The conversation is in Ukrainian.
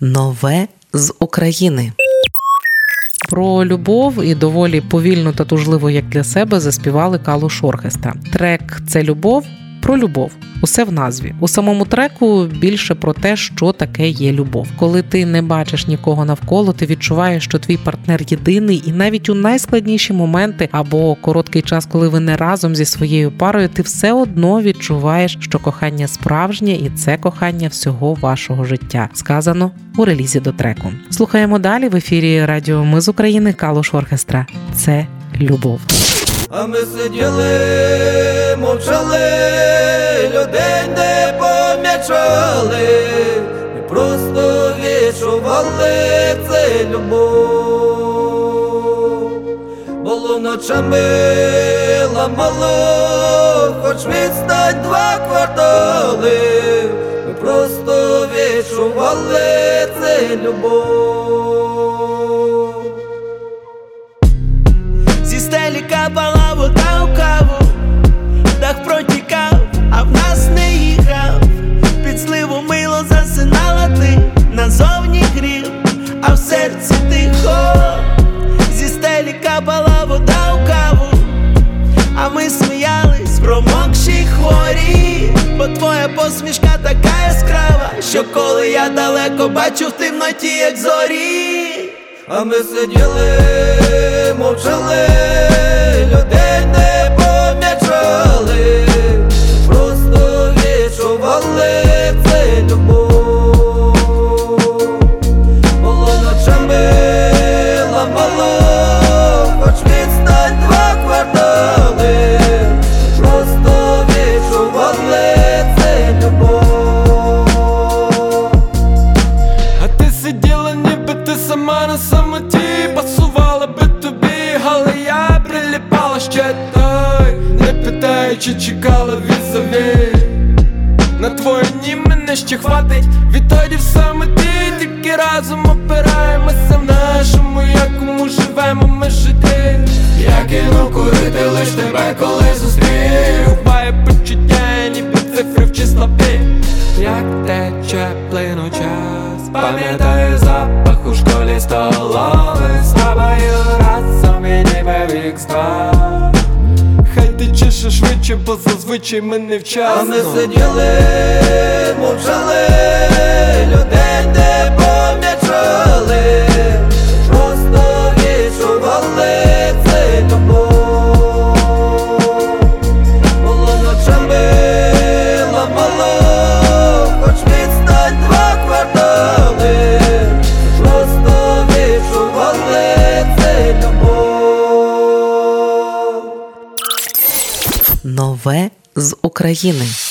нове з України. Про любов і доволі повільно та тужливо, як для себе, заспівали Калуш Оркестра. Трек «Це любов» про любов. Усе в назві. У самому треку більше про те, що таке є любов. Коли ти не бачиш нікого навколо, ти відчуваєш, що твій партнер єдиний, і навіть у найскладніші моменти або короткий час, коли ви не разом зі своєю парою, ти все одно відчуваєш, що кохання справжнє і це кохання всього вашого життя. Сказано у релізі до треку. Слухаємо далі в ефірі Радіо Ми з України, Калуш Оркестра. Це любов. А ми сиділи, мовчали, людей не помічали, і просто відчували це любов. Було ночами ламало, хоч відстань 2 квартали, ми просто відчували це любов. Зі стелі капала вода у каву, дах протікав, а в нас не їхав. Під сливу мило засинала ти, назовні грів, а в серці тихо. Зі стелі капала вода у каву, а ми сміялись, промокші хворі. Бо твоя посмішка така яскрава, що коли я далеко бачу в темноті, як зорі. А ми сиділи, мовчали, людей не помічали, просто відчували це любов. Було ночами ламало, хоч відстань 2 квартали, просто відчували це любов. А ти сиділа, ніби ти сама на самоті, пасувала би тобі, але я приліпала ще той, не питаючи, чекала візові. На твої ні мене ще хватить, відтоді в самоті, тільки разом опираємося в нашому, якому живемо ми житті. Я кинув курити лиш тебе, коли зустрів. Буває почуття, ніби цифри в числопі. Як тече плину час, пам'ятаю запах у школі столовий. З тобою разом і ніби вік ства. Хай ти чеше швидше, бо зазвичай ми невчасно. А ми сиділи, мовчали, людей не помічали, просто відчували це любов. Було ночами ламало, хоч відстань 2 квартали, просто відчували це любов. Нове з України.